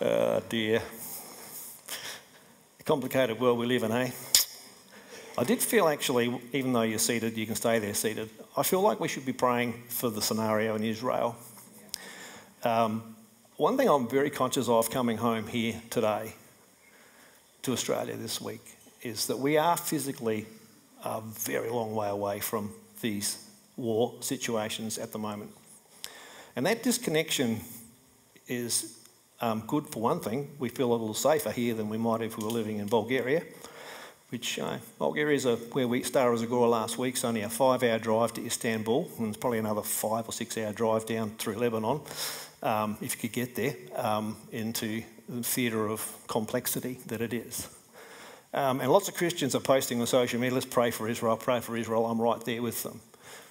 Dear. Complicated world we live in, eh? I did feel actually, even though you're seated, you can stay there seated, I feel like we should be praying for the scenario in Israel. One thing I'm very conscious of coming home here today to Australia this week is that we are physically a very long way away from these war situations at the moment. And that disconnection is good for one thing. We feel a little safer here than we might if we were living in Bulgaria, which Bulgaria is where we started as Agora last week. It's only a 5-hour drive to Istanbul, and it's probably another 5 or 6 hour drive down through Lebanon, if you could get there, into the theatre of complexity that it is. And lots of Christians are posting on social media, let's pray for Israel, I'm right there with them.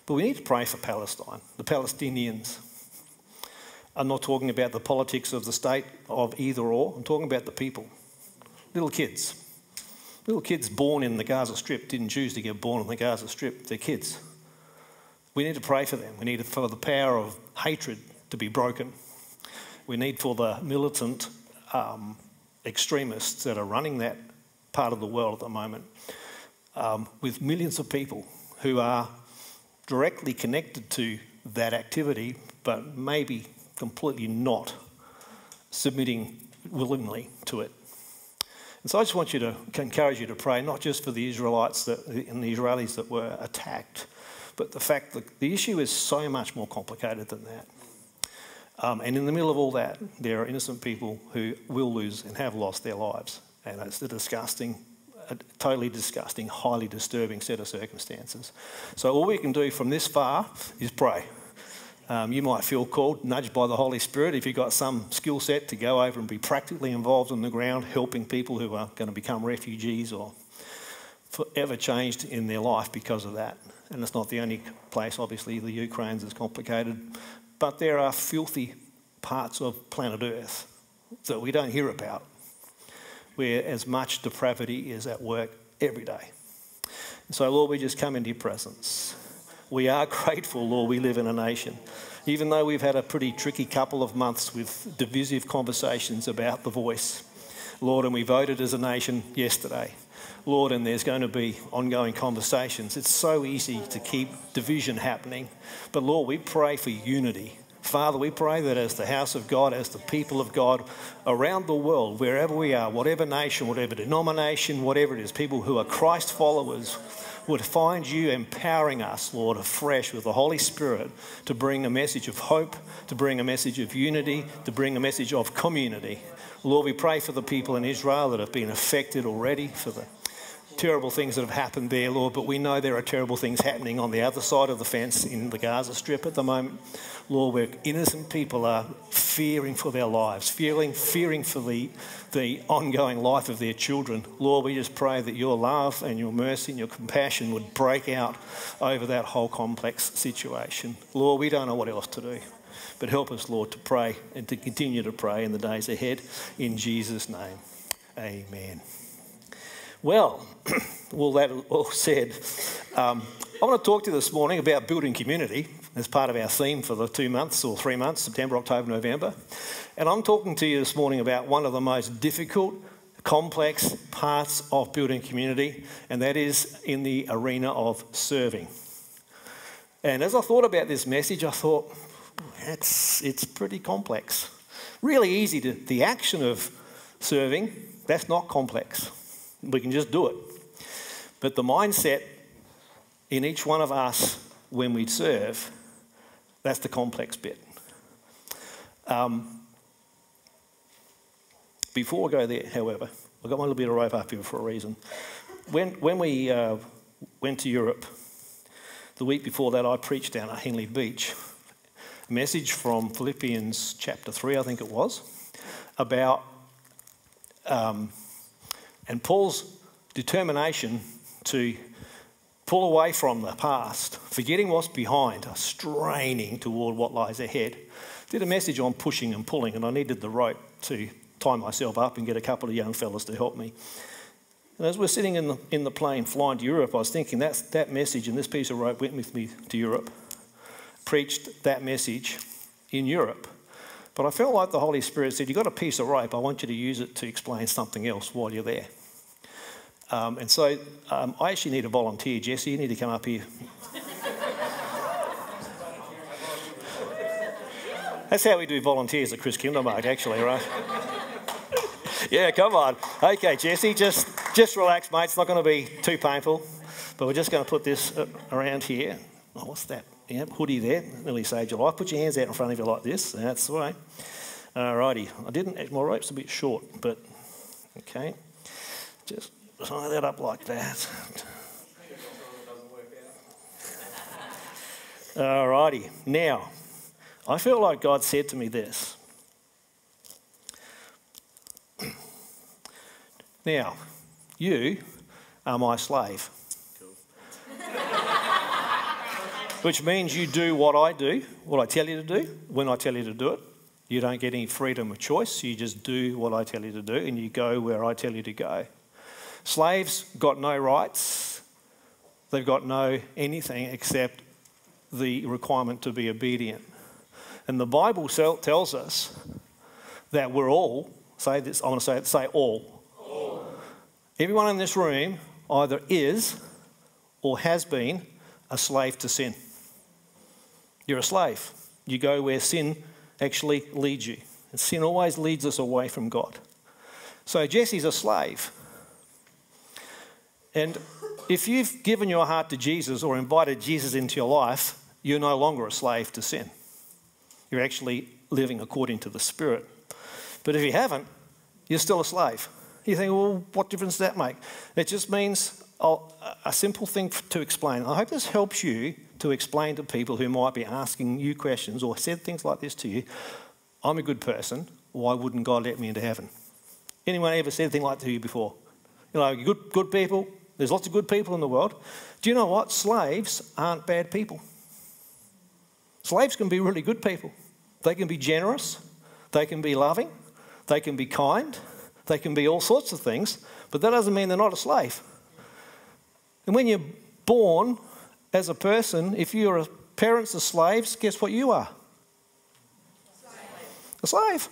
But we need to pray for Palestine, the Palestinians. I'm not talking about the politics of the state of either or, I'm talking about the people. Little kids. Little kids born in the Gaza Strip didn't choose to get born in the Gaza Strip, they're kids. We need to pray for them. We need for the power of hatred to be broken. We need for the militant extremists that are running that part of the world at the moment, with millions of people who are directly connected to that activity, but maybe completely not submitting willingly to it. And so I just want you to encourage you to pray, not just for the Israelites and the Israelis that were attacked, but the fact that the issue is so much more complicated than that. And in the middle of all that, there are innocent people who will lose and have lost their lives. And it's a disgusting, a totally disgusting, highly disturbing set of circumstances. So all we can do from this far is pray. You might feel called, nudged by the Holy Spirit, if you've got some skill set to go over and be practically involved on the ground, helping people who are going to become refugees or forever changed in their life because of that. And it's not the only place, obviously, the Ukraine's is complicated. But there are filthy parts of planet Earth that we don't hear about, where as much depravity is at work every day. And so, Lord, we just come into your presence. We are grateful, Lord, we live in a nation. Even though we've had a pretty tricky couple of months with divisive conversations about the voice, Lord, and we voted as a nation yesterday. Lord, and there's going to be ongoing conversations. It's so easy to keep division happening. But Lord, we pray for unity. Father, we pray that as the house of God, as the people of God around the world, wherever we are, whatever nation, whatever denomination, whatever it is, people who are Christ followers would find you empowering us, Lord, afresh with the Holy Spirit to bring a message of hope, to bring a message of unity, to bring a message of community. Lord, we pray for the people in Israel that have been affected already, for the terrible things that have happened there, Lord, but we know there are terrible things happening on the other side of the fence in the Gaza Strip at the moment, Lord, where innocent people are fearing for their lives, fearing for the ongoing life of their children. Lord, we just pray that your love and your mercy and your compassion would break out over that whole complex situation. Lord, we don't know what else to do, but help us, Lord, to pray and to continue to pray in the days ahead. In Jesus' name, amen. Well, all that all said, I want to talk to you this morning about building community as part of our theme for the 2 months or 3 months, September, October, November. And I'm talking to you this morning about one of the most difficult, complex parts of building community, and that is in the arena of serving. And as I thought about this message, I thought, it's pretty complex. Really easy to, the action of serving, that's not complex. We can just do it. But the mindset in each one of us when we serve, that's the complex bit. Before I go there, however, I've got my little bit of rope up here for a reason. When we went to Europe, the week before that I preached down at Henley Beach, a message from Philippians chapter 3, I think it was, about... and Paul's determination to pull away from the past, forgetting what's behind, straining toward what lies ahead. Did a message on pushing and pulling, and I needed the rope to tie myself up and get a couple of young fellas to help me. And as we're sitting in the plane flying to Europe, I was thinking that message and this piece of rope went with me to Europe. Preached that message in Europe. But I felt like the Holy Spirit said, you've got a piece of rope. I want you to use it to explain something else while you're there. And so I actually need a volunteer, Jesse. You need to come up here. That's how we do volunteers at Chris Kindermark, actually, right? Yeah, come on. Okay, Jesse, just relax, mate. It's not going to be too painful. But we're just going to put this around here. Oh, what's that? Yeah, hoodie there. Nearly saved your life. Put your hands out in front of you like this. That's the way. All righty. My rope's a bit short, but okay. Just tie that up like that. All righty. Now, I feel like God said to me this. Now, you are my slave. Which means you do what I tell you to do, when I tell you to do it. You don't get any freedom of choice. You just do what I tell you to do, and you go where I tell you to go. Slaves got no rights. They've got no anything except the requirement to be obedient. And the Bible tells us that we're all, say this, I'm going to say all. All. Everyone in this room either is or has been a slave to sin. You're a slave. You go where sin actually leads you. And sin always leads us away from God. So Jesse's a slave. And if you've given your heart to Jesus or invited Jesus into your life, you're no longer a slave to sin. You're actually living according to the Spirit. But if you haven't, you're still a slave. You think, well, what difference does that make? It just means a simple thing to explain. I hope this helps you to explain to people who might be asking you questions or said things like this to you. I'm a good person. Why wouldn't God let me into heaven? Anyone ever said anything like that to you before? You know, good people. There's lots of good people in the world. Do you know what? Slaves aren't bad people. Slaves can be really good people. They can be generous. They can be loving. They can be kind. They can be all sorts of things. But that doesn't mean they're not a slave. And when you're born as a person, if your parents are slaves, guess what you are? A slave.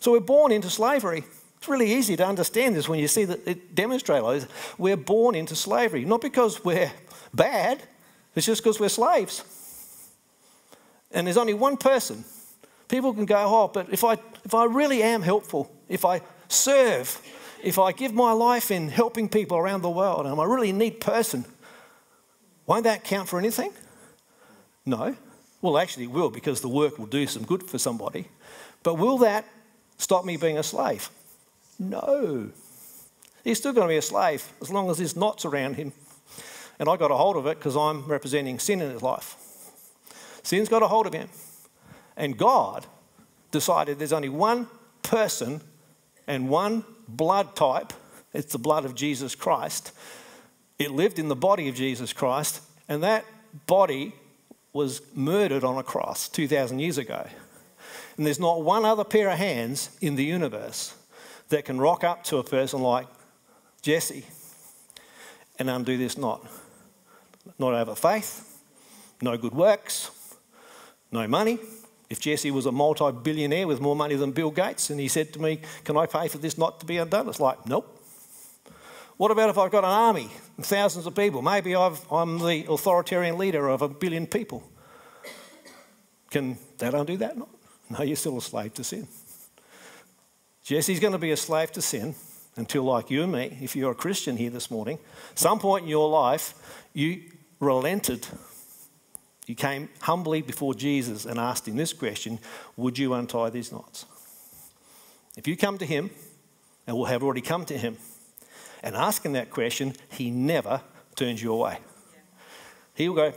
So we're born into slavery. It's really easy to understand this when you see that it demonstrated like this. We're born into slavery. Not because we're bad. It's just because we're slaves. And there's only one person. People can go, oh, but if I really am helpful, if I serve, if I give my life in helping people around the world, and I'm a really neat person, won't that count for anything? No. Well, actually it will, because the work will do some good for somebody. But will that stop me being a slave? No. He's still going to be a slave as long as there's knots around him. And I got a hold of it because I'm representing sin in his life. Sin's got a hold of him. And God decided there's only one person and one blood type. It's the blood of Jesus Christ. It lived in the body of Jesus Christ. And that body was murdered on a cross 2,000 years ago. And there's not one other pair of hands in the universe that can rock up to a person like Jesse and undo this knot. Not over faith. No good works, no money. If Jesse was a multi-billionaire with more money than Bill Gates and he said to me, can I pay for this knot to be undone? It's like, nope. What about if I've got an army and thousands of people? Maybe I'm the authoritarian leader of 1 billion people. Can that undo that knot? No, you're still a slave to sin. Jesse's going to be a slave to sin until, like you and me, if you're a Christian here this morning, some point in your life you relented. You came humbly before Jesus and asked him this question, would you untie these knots? If you come to him, and we'll have already come to him, and ask him that question, he never turns you away. Yeah. He'll go.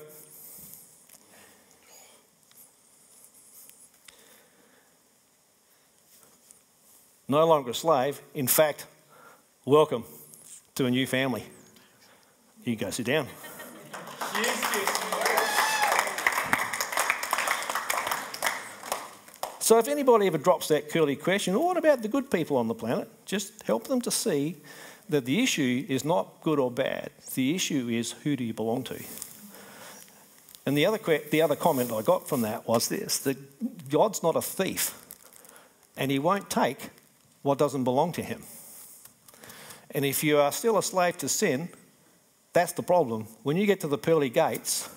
No longer a slave. In fact, welcome to a new family. You go sit down. So if anybody ever drops that curly question, well, what about the good people on the planet? Just help them to see that the issue is not good or bad. The issue is, who do you belong to? And the other comment I got from that was this, that God's not a thief. and he won't take what doesn't belong to him. And if you are still a slave to sin, that's the problem. When you get to the pearly gates,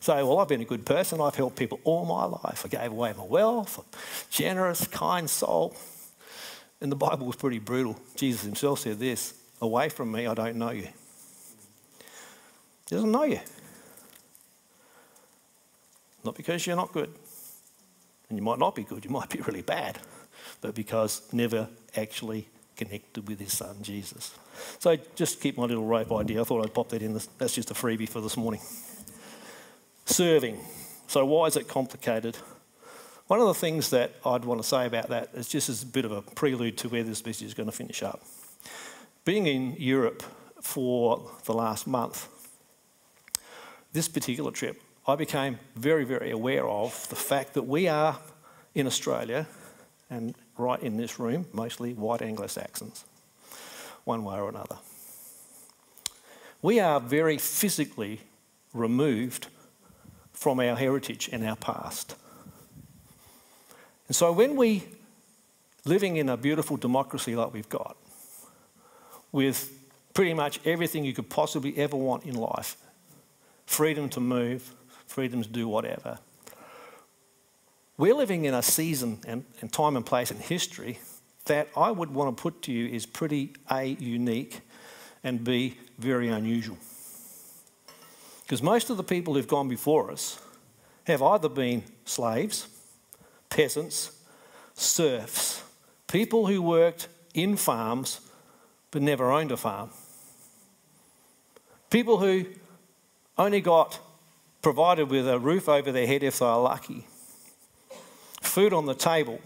say, well, I've been a good person. I've helped people all my life. I gave away my wealth, a generous, kind soul. And the Bible was pretty brutal. Jesus himself said this, away from me, I don't know you. He doesn't know you. Not because you're not good. And you might not be good. You might be really bad. But because never actually connected with his son, Jesus. So just keep my little rope idea. I thought I'd pop that in. That's just a freebie for this morning. Serving. So why is it complicated? One of the things that I'd want to say about that is just as a bit of a prelude to where this message is going to finish up. Being in Europe for the last month, this particular trip, I became very, very aware of the fact that we are in Australia and right in this room, mostly white Anglo-Saxons, one way or another. We are very physically removed from our heritage and our past. And so when we, living in a beautiful democracy like we've got, with pretty much everything you could possibly ever want in life, freedom to move, freedom to do whatever, we're living in a season and time and place in history that I would want to put to you is pretty A, unique, and B, very unusual. Because most of the people who've gone before us have either been slaves, peasants, serfs, people who worked in farms but never owned a farm, people who only got provided with a roof over their head if they were lucky, food on the table,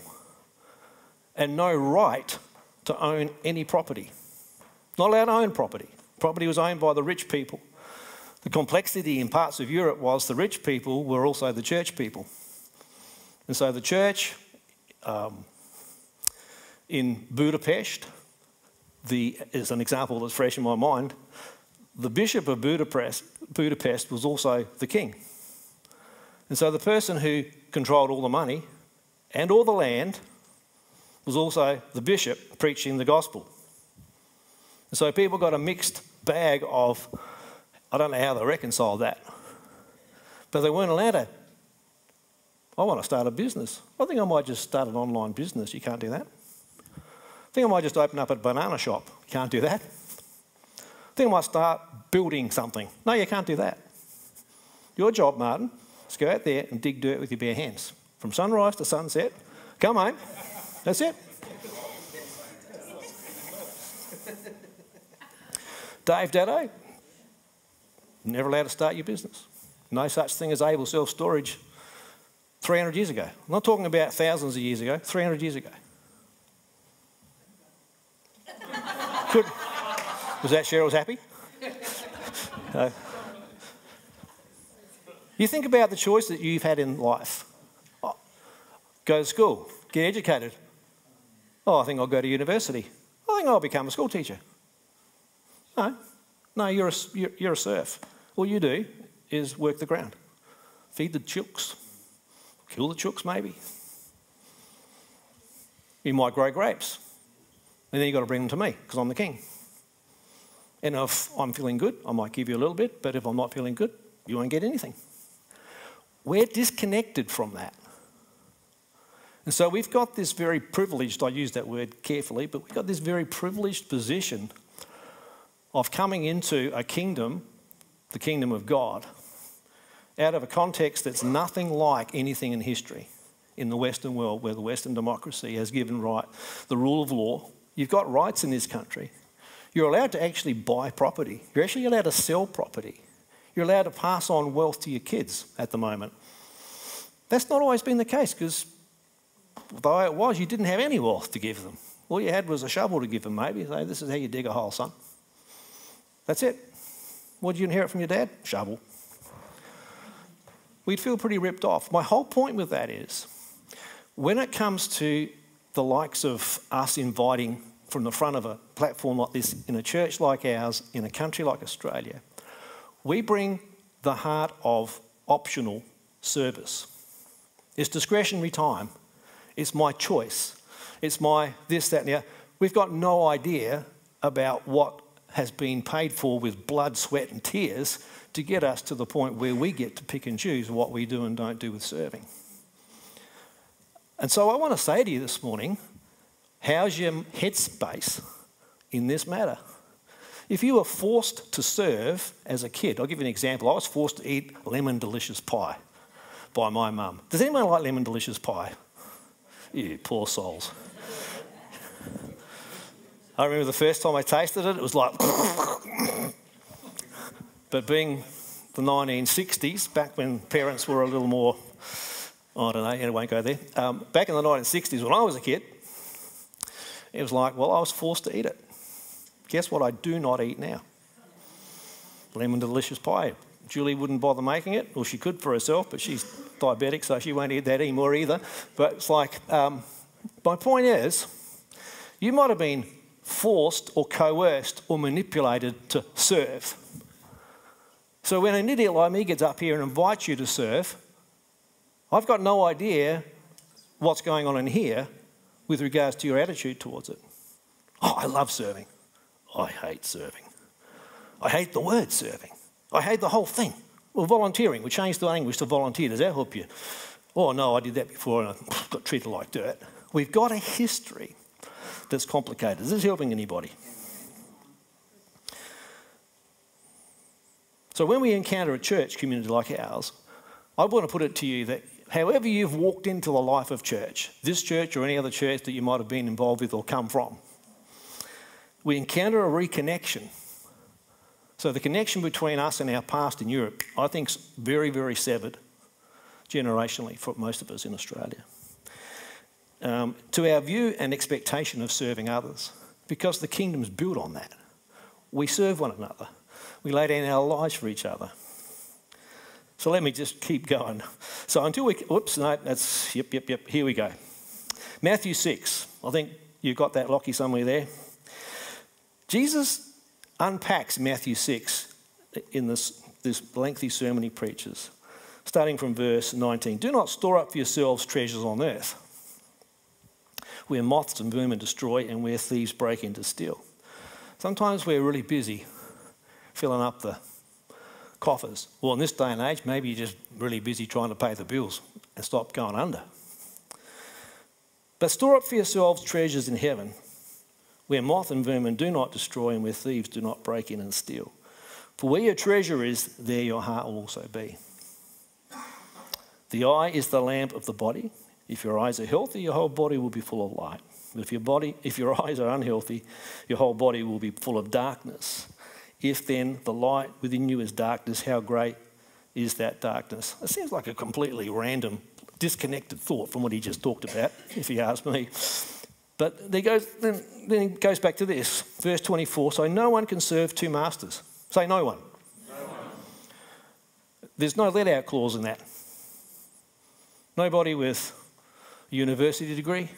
and no right to own any property. Not allowed to own property. Property was owned by the rich people. The complexity in parts of Europe was the rich people were also the church people. And so the church in Budapest, is an example that's fresh in my mind, the bishop of Budapest was also the king. And so the person who controlled all the money and all the land was also the bishop preaching the gospel. And so people got a mixed bag of, I don't know how they reconciled that, but they weren't allowed to. I want to start a business. I think I might just start an online business. You can't do that. I think I might just open up a banana shop. You can't do that. I think I might start building something. No, you can't do that. Your job, Martin, is go out there and dig dirt with your bare hands. From sunrise to sunset, come home. That's it. Dave Dado, never allowed to start your business. No such thing as able self-storage 300 years ago. I'm not talking about thousands of years ago, 300 years ago. Was that Cheryl's happy? No. You think about the choice that you've had in life. Oh, go to school, get educated. Oh, I think I'll go to university. I think I'll become a school teacher. No, no, you're a serf. All you do is work the ground, feed the chooks, kill the chooks maybe. You might grow grapes, and then you've got to bring them to me because I'm the king. And if I'm feeling good, I might give you a little bit, but if I'm not feeling good, you won't get anything. We're disconnected from that. And so we've got this very privileged, I use that word carefully, but we've got this very privileged position of coming into a kingdom, the kingdom of God, out of a context that's nothing like anything in history in the Western world, where the Western democracy has given right the rule of law. You've got rights in this country. You're allowed to actually buy property. You're actually allowed to sell property. You're allowed to pass on wealth to your kids at the moment. That's not always been the case, because though it was, you didn't have any wealth to give them. All you had was a shovel to give them, maybe. So this is how you dig a hole, son. That's it. What did you inherit from your dad? Shovel. We'd feel pretty ripped off. My whole point with that is, when it comes to the likes of us inviting from the front of a platform like this, in a church like ours, in a country like Australia, we bring the heart of optional service. It's discretionary time. It's my choice. it's my this, that, and the other. We've got no idea about what has been paid for with blood, sweat, and tears to get us to the point where we get to pick and choose what we do and don't do with serving. And so I want to say to you this morning, how's your headspace in this matter? If you were forced to serve as a kid, I'll give you an example. I was forced to eat lemon delicious pie by my mum. Does anyone like lemon delicious pie? You poor souls. I remember the first time I tasted it, it was like... But being the 1960s, back when parents were a little more... I don't know, it won't go there. Back in the 1960s, when I was a kid, it was like, well, I was forced to eat it. Guess what I do not eat now? Lemon delicious pie. Julie wouldn't bother making it. Well, she could for herself, but she's diabetic, so she won't eat that anymore either. But it's like, my point is, you might have been forced or coerced or manipulated to serve. So when an idiot like me gets up here and invites you to serve, I've got no idea what's going on in here with regards to your attitude towards it. Oh, I love serving. I hate serving. I hate the word serving. I hate the whole thing. Well, volunteering. We changed the language to volunteer. Does that help you? Oh, no, I did that before and I got treated like dirt. We've got a history that's complicated. Is this helping anybody? So when we encounter a church community like ours, I want to put it to you that however you've walked into the life of church, this church or any other church that you might have been involved with or come from, we encounter a reconnection. So the connection between us and our past in Europe, I think, is very, very severed generationally for most of us in Australia. To our view and expectation of serving others, because the kingdom's built on that. We serve one another. We lay down our lives for each other. So let me just keep going. So until we... Whoops, no, that's... Yep, here we go. Matthew 6. I think you've got that, Lockie, somewhere there. Jesus unpacks Matthew 6 in this lengthy sermon he preaches, starting from verse 19. Do not store up for yourselves treasures on earth, where moths and vermin destroy and where thieves break in to steal. Sometimes we're really busy filling up the coffers. Well, in this day and age, maybe you're just really busy trying to pay the bills and stop going under. But store up for yourselves treasures in heaven, where moth and vermin do not destroy and where thieves do not break in and steal. For where your treasure is, there your heart will also be. The eye is the lamp of the body. If your eyes are healthy, your whole body will be full of light. But if your eyes are unhealthy, your whole body will be full of darkness. If then the light within you is darkness, how great is that darkness? It seems like a completely random, disconnected thought from what he just talked about, if you ask me. But then it goes back to this, verse 24. So no one can serve two masters. Say no one. No one. There's no let-out clause in that. Nobody with a university degree.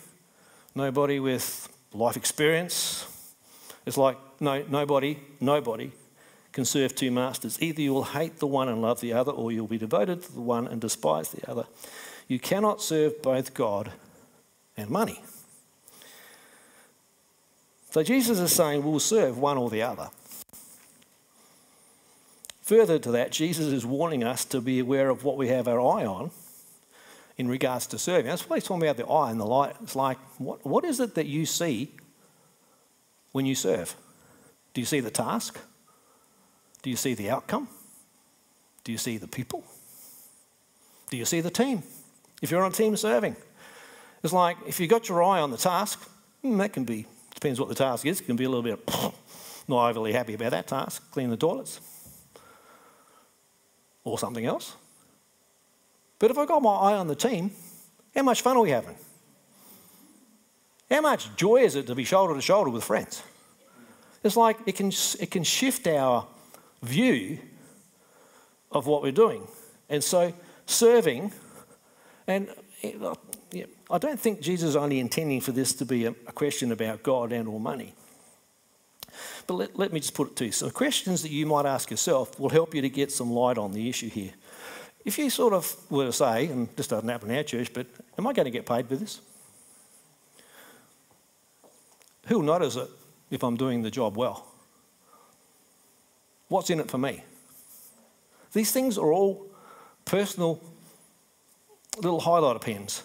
Nobody with life experience. It's like nobody can serve two masters. Either you'll hate the one and love the other, or you'll be devoted to the one and despise the other. You cannot serve both God and money. So Jesus is saying we'll serve one or the other. Further to that, Jesus is warning us to be aware of what we have our eye on in regards to serving. That's why he's talking about the eye and the light. It's like, what is it that you see when you serve? Do you see the task? Do you see the outcome? Do you see the people? Do you see the team? If you're on a team serving, it's like if you've got your eye on the task, that can be... Depends what the task is. It can be a little bit not overly happy about that task, clean the toilets or something else. But if I got my eye on the team, how much fun are we having? How much joy is it to be shoulder to shoulder with friends? It's like it can shift our view of what we're doing. And so serving, and I don't think Jesus is only intending for this to be a question about God and or money. But let me just put it to you. So questions that you might ask yourself will help you to get some light on the issue here. If you sort of were to say, and this doesn't happen in our church, but am I going to get paid for this? Who'll notice it if I'm doing the job well? What's in it for me? These things are all personal little highlighter pens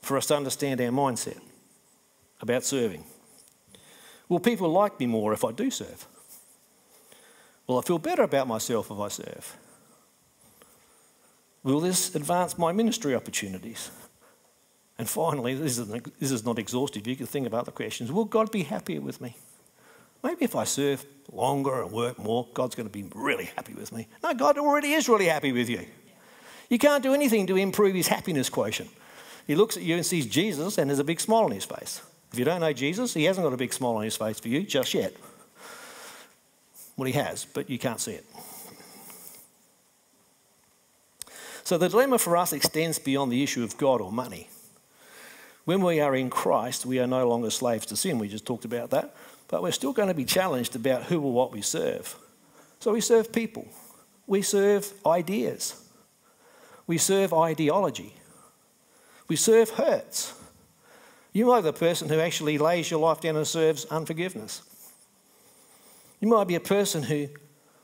for us to understand our mindset about serving. Will people like me more if I do serve? Will I feel better about myself if I serve? Will this advance my ministry opportunities? And finally, this is not exhaustive. You can think about the questions. Will God be happier with me? Maybe if I serve longer and work more, God's going to be really happy with me. No, God already is really happy with you. You can't do anything to improve his happiness quotient. He looks at you and sees Jesus and has a big smile on his face. If you don't know Jesus, he hasn't got a big smile on his face for you just yet. Well, he has, but you can't see it. So the dilemma for us extends beyond the issue of God or money. When we are in Christ, we are no longer slaves to sin. We just talked about that. But we're still going to be challenged about who or what we serve. So we serve people. We serve ideas. We serve ideology. We serve hurts. You might be the person who actually lays your life down and serves unforgiveness. You might be a person who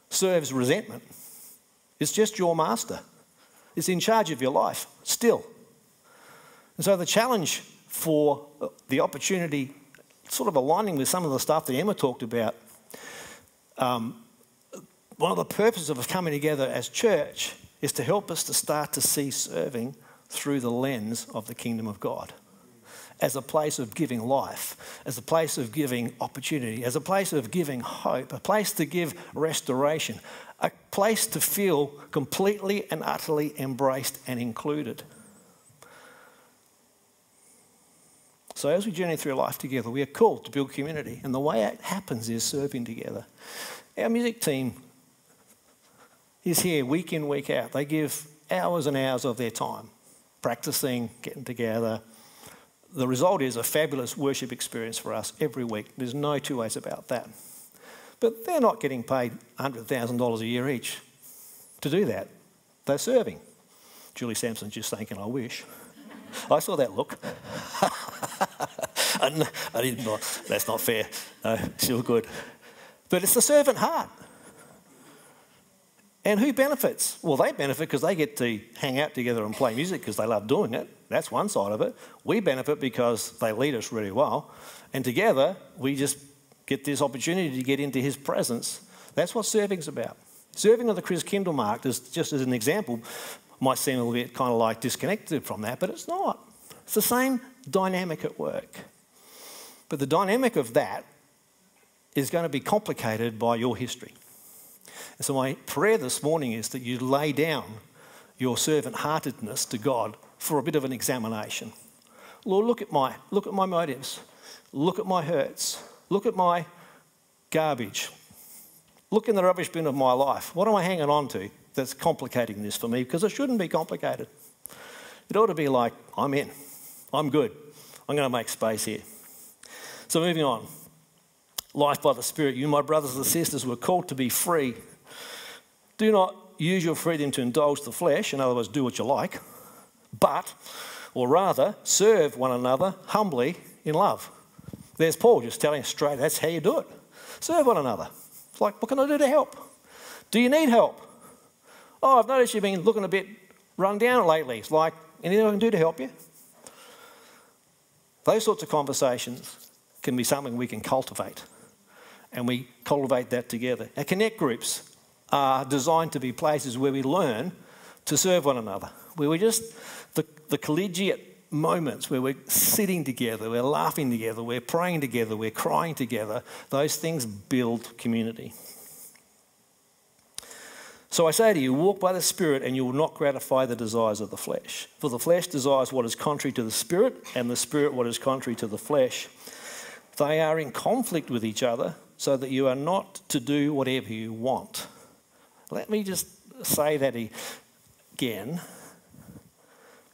serves resentment. It's just your master. It's in charge of your life still. And so the challenge for the opportunity, sort of aligning with some of the stuff that Emma talked about, one of the purposes of coming together as church is to help us to start to see serving through the lens of the kingdom of God, as a place of giving life, as a place of giving opportunity, as a place of giving hope, a place to give restoration, a place to feel completely and utterly embraced and included. So as we journey through life together, we are called to build community. And the way it happens is serving together. Our music team is here week in, week out. They give hours and hours of their time, practicing, getting together. The result is a fabulous worship experience for us every week. There's no two ways about that. But they're not getting paid $100,000 a year each to do that. They're serving. Julie Sampson's just thinking, I wish. I saw that look. I did not. That's not fair. No, still good. But it's the servant heart. And who benefits? Well, they benefit because they get to hang out together and play music because they love doing it. That's one side of it. We benefit because they lead us really well. And together, we just get this opportunity to get into his presence. That's what serving's about. Serving on the Chris Kindermark, is just as an example, might seem a little bit kind of like disconnected from that, but it's not. It's the same dynamic at work. But the dynamic of that is going to be complicated by your history. And so my prayer this morning is that you lay down your servant-heartedness to God for a bit of an examination. Lord, look at my motives. Look at my hurts. Look at my garbage. Look in the rubbish bin of my life. What am I hanging on to that's complicating this for me? Because it shouldn't be complicated. It ought to be like, I'm in. I'm good. I'm going to make space here. So moving on. Life by the Spirit. You, my brothers and sisters, were called to be free. Do not use your freedom to indulge the flesh. In other words, do what you like. But, or rather, serve one another humbly in love. There's Paul just telling us straight, that's how you do it. Serve one another. It's like, what can I do to help? Do you need help? Oh, I've noticed you've been looking a bit run down lately. It's like, anything I can do to help you? Those sorts of conversations can be something we can cultivate. And we cultivate that together. Our Connect groups are designed to be places where we learn to serve one another, where we're just the collegiate moments where we're sitting together, we're laughing together, we're praying together, we're crying together. Those things build community. So I say to you, walk by the Spirit and you will not gratify the desires of the flesh. For the flesh desires what is contrary to the Spirit, and the Spirit what is contrary to the flesh. They are in conflict with each other, so that you are not to do whatever you want. Let me just say that again.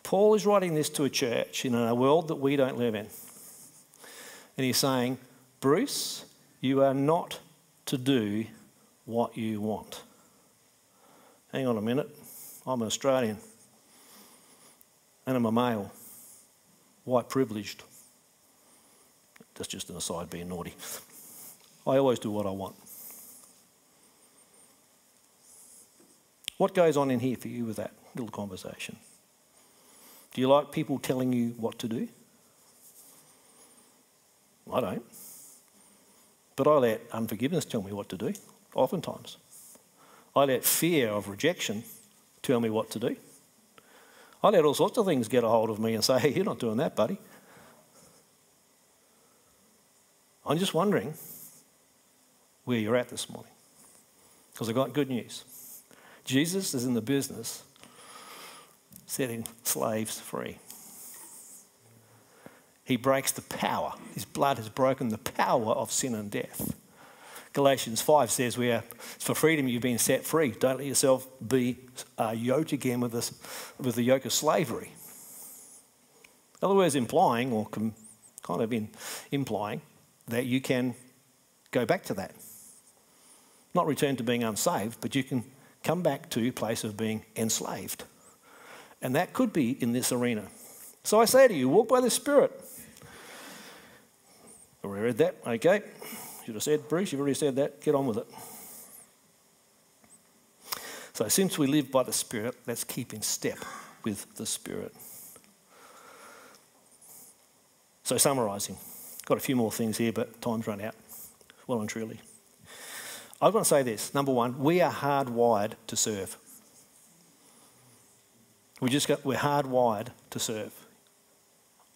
Paul is writing this to a church in a world that we don't live in. And he's saying, Bruce, you are not to do what you want. Hang on a minute. I'm an Australian. And I'm a male. White privileged. That's just an aside, being naughty. I always do what I want. What goes on in here for you with that little conversation? Do you like people telling you what to do? I don't. But I let unforgiveness tell me what to do, oftentimes. I let fear of rejection tell me what to do. I let all sorts of things get a hold of me and say, hey, you're not doing that, buddy. I'm just wondering where you're at this morning, because I've got good news. Jesus is in the business setting slaves free. He breaks the power. His blood has broken the power of sin and death. Galatians 5 says, for freedom you've been set free. Don't let yourself be yoked again with the yoke of slavery. In other words, implying, or implying, that you can go back to that. Not return to being unsaved, but you can come back to a place of being enslaved. And that could be in this arena. So I say to you, walk by the Spirit. Already read that, okay. Should have said, Bruce, you've already said that. Get on with it. So since we live by the Spirit, let's keep in step with the Spirit. So summarising. Got a few more things here, but time's run out. Well and truly. I want to say this. Number one, we are hardwired to serve. We're hardwired to serve.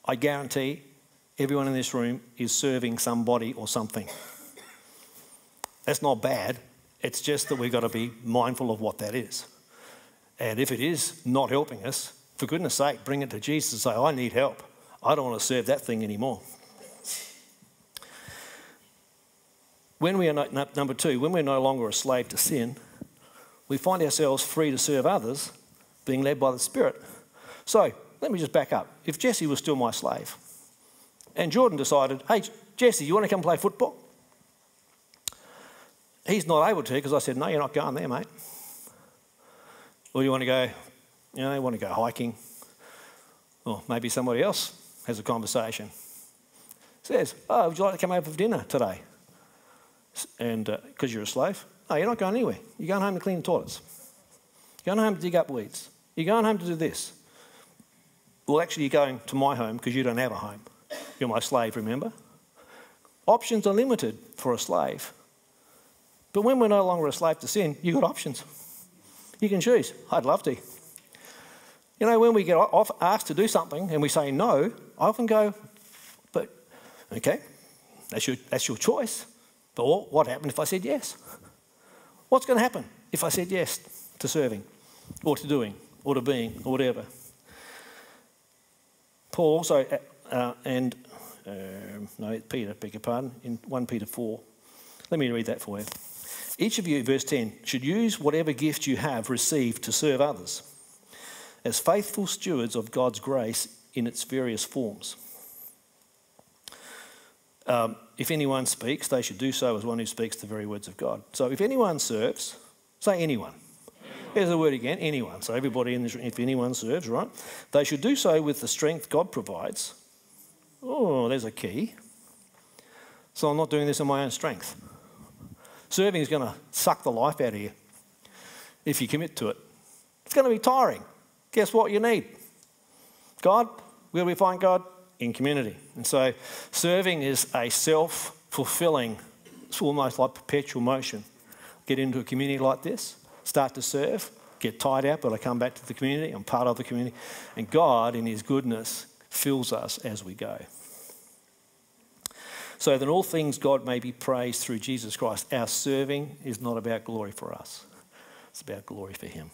I guarantee everyone in this room is serving somebody or something. That's not bad. It's just that we've got to be mindful of what that is. And if it is not helping us, for goodness sake, bring it to Jesus and say, I need help. I don't want to serve that thing anymore. When we are number two, when we're no longer a slave to sin, we find ourselves free to serve others, being led by the Spirit. So, let me just back up. If Jesse was still my slave, and Jordan decided, hey, Jesse, you want to come play football? He's not able to, because I said, no, you're not going there, mate. Or you want to go, you know, you want to go hiking. Or maybe somebody else has a conversation. Says, oh, would you like to come over for dinner today? And because you're a slave? No, you're not going anywhere. You're going home to clean the toilets. You're going home to dig up weeds. You're going home to do this. Well, actually, you're going to my home because you don't have a home. You're my slave, remember? Options are limited for a slave. But when we're no longer a slave to sin, you've got options. You can choose. I'd love to. You know, when we get asked to do something and we say no, I often go, but, okay, that's your choice. But what happened if I said yes? What's going to happen if I said yes to serving, or to doing, or to being, or whatever? Paul also, Peter, beg your pardon, in 1 Peter 4. Let me read that for you. Each of you, verse 10, should use whatever gift you have received to serve others, as faithful stewards of God's grace in its various forms. If anyone speaks, they should do so as one who speaks the very words of God. So if anyone serves, say anyone. There's the word again, anyone. So everybody in this, if anyone serves, right? They should do so with the strength God provides. Oh, there's a key. So I'm not doing this in my own strength. Serving is going to suck the life out of you if you commit to it. It's going to be tiring. Guess what you need? God. Where do we find God? In community. And so serving is a self-fulfilling, it's almost like perpetual motion. Get into a community like this. Start to serve, get tired out, but I come back to the community, I'm part of the community. And God, in his goodness, fills us as we go. So that in all things God may be praised through Jesus Christ. Our serving is not about glory for us. It's about glory for him.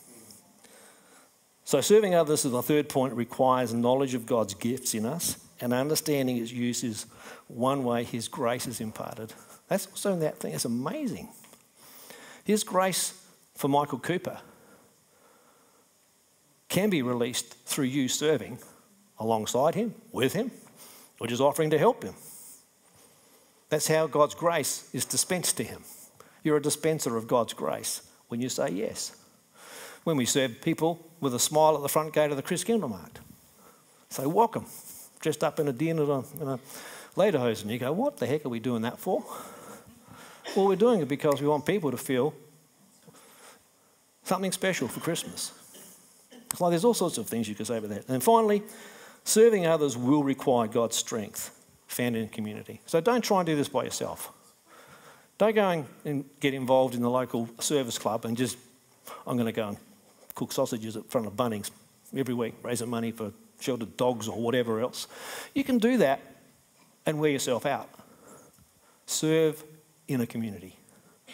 So serving others is the third point, requires knowledge of God's gifts in us and understanding its use is one way his grace is imparted. That's also in that thing, it's amazing. His grace for Michael Cooper can be released through you serving alongside him, with him, or just offering to help him. That's how God's grace is dispensed to him. You're a dispenser of God's grace when you say yes. When we serve people with a smile at the front gate of the Chris Kindermark, say welcome, dressed up in a dinner, Lederhosen. You go, what the heck are we doing that for? Well, we're doing it because we want people to feel something special for Christmas. It's like there's all sorts of things you could say about that. And finally, serving others will require God's strength found in community. So don't try and do this by yourself. Don't go and get involved in the local service club and just, I'm going to go and cook sausages in front of Bunnings every week, raising money for sheltered dogs or whatever else. You can do that and wear yourself out. Serve in a community.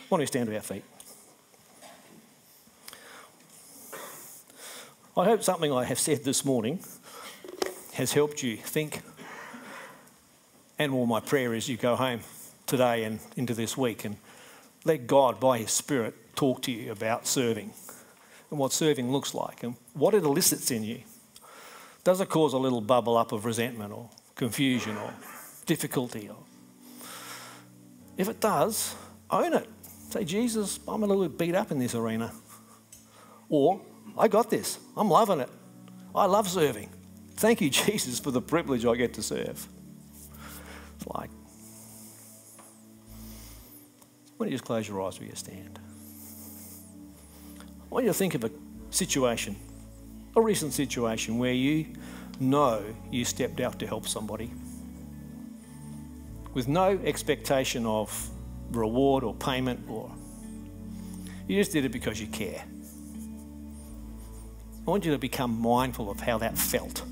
Why don't we stand to our feet? I hope something I have said this morning has helped you think, and all my prayer is you go home today and into this week and let God, by His Spirit, talk to you about serving and what serving looks like and what it elicits in you. Does it cause a little bubble up of resentment or confusion or difficulty? If it does, own it. Say, Jesus, I'm a little bit beat up in this arena. Or, I got this. I'm loving it. I love serving. Thank you, Jesus, for the privilege I get to serve. It's like, why don't you just close your eyes where you stand? I want you to think of a situation, a recent situation where you know you stepped out to help somebody with no expectation of reward or payment, or you just did it because you care. I want you to become mindful of how that felt.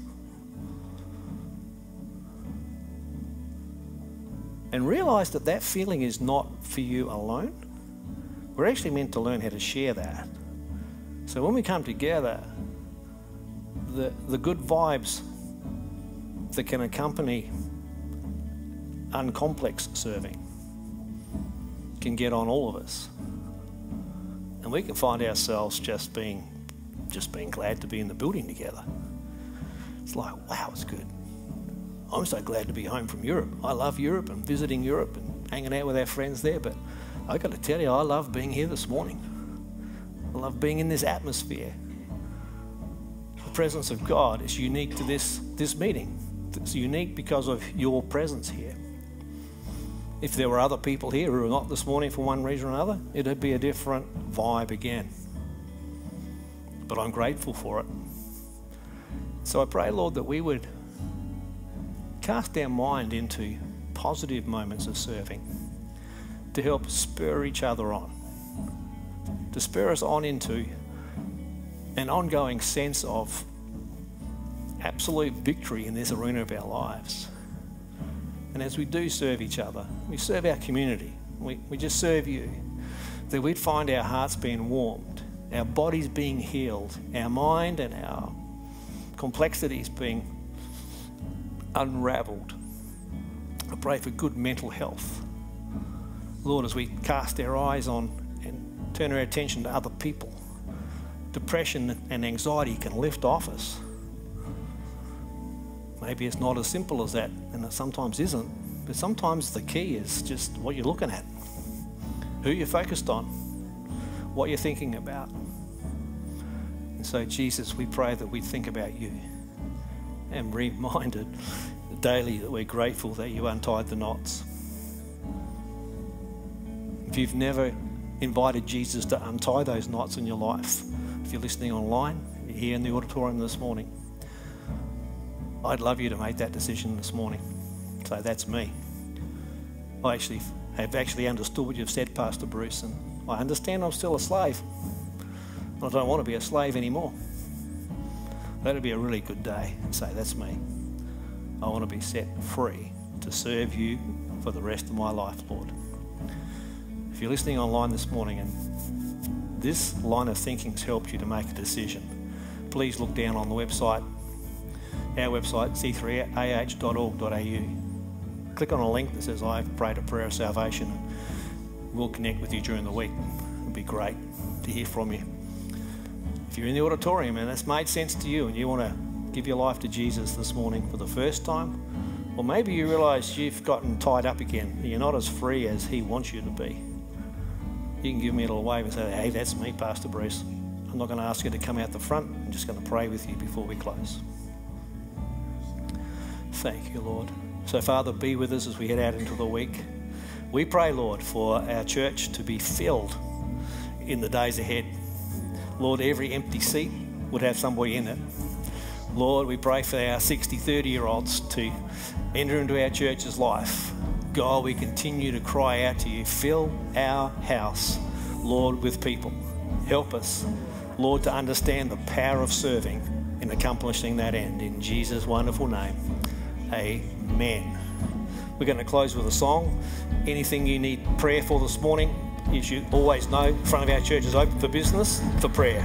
And realise that that feeling is not for you alone. We're actually meant to learn how to share that. So when we come together, the good vibes that can accompany uncomplex serving can get on all of us. And we can find ourselves just being glad to be in the building together. It's like, wow, it's good. I'm so glad to be home from Europe. I love Europe and visiting Europe and hanging out with our friends there, but I've got to tell you, I love being here this morning. I love being in this atmosphere. The presence of God is unique to this meeting. It's unique because of your presence here. If there were other people here who were not this morning for one reason or another, it would be a different vibe again. But I'm grateful for it. So I pray, Lord, that we would cast our mind into positive moments of serving to help spur each other on, to spur us on into an ongoing sense of absolute victory in this arena of our lives. And as we do serve each other, we serve our community, we just serve you, that we'd find our hearts being warmed, our bodies being healed, our mind and our complexities being unraveled. I pray for good mental health. Lord, as we cast our eyes on and turn our attention to other people, depression and anxiety can lift off us. Maybe it's not as simple as that, and it sometimes isn't, but sometimes the key is just what you're looking at, who you're focused on, what you're thinking about. And so, Jesus, we pray that we think about you and reminded daily that we're grateful that you untied the knots. If you've never invited Jesus to untie those knots in your life, if you're listening online, you're here in the auditorium this morning, I'd love you to make that decision this morning. So that's me. I actually have understood what you've said, Pastor Bruce, and I understand I'm still a slave. I don't want to be a slave anymore. That'd be a really good day. Say, that's me. I want to be set free to serve you for the rest of my life, Lord. If you're listening online this morning and this line of thinking's helped you to make a decision, please look down on the website, our website, c3ah.org.au. Click on a link that says, I've prayed a prayer of salvation. We'll connect with you during the week. It'd be great to hear from you. If you're in the auditorium and that's made sense to you and you want to give your life to Jesus this morning for the first time, or maybe you realise you've gotten tied up again, you're not as free as He wants you to be, you can give me a little wave and say, hey, that's me, Pastor Bruce. I'm not going to ask you to come out the front. I'm just going to pray with you before we close. Thank you, Lord. So, Father, be with us as we head out into the week. We pray, Lord, for our church to be filled in the days ahead. Lord, every empty seat would have somebody in it. Lord, we pray for our 60, 30-year-olds to enter into our church's life. God, we continue to cry out to you. Fill our house, Lord, with people. Help us, Lord, to understand the power of serving in accomplishing that end. In Jesus' wonderful name, amen. We're going to close with a song. Anything you need prayer for this morning, as you always know, in front of our church is open for business, for prayer.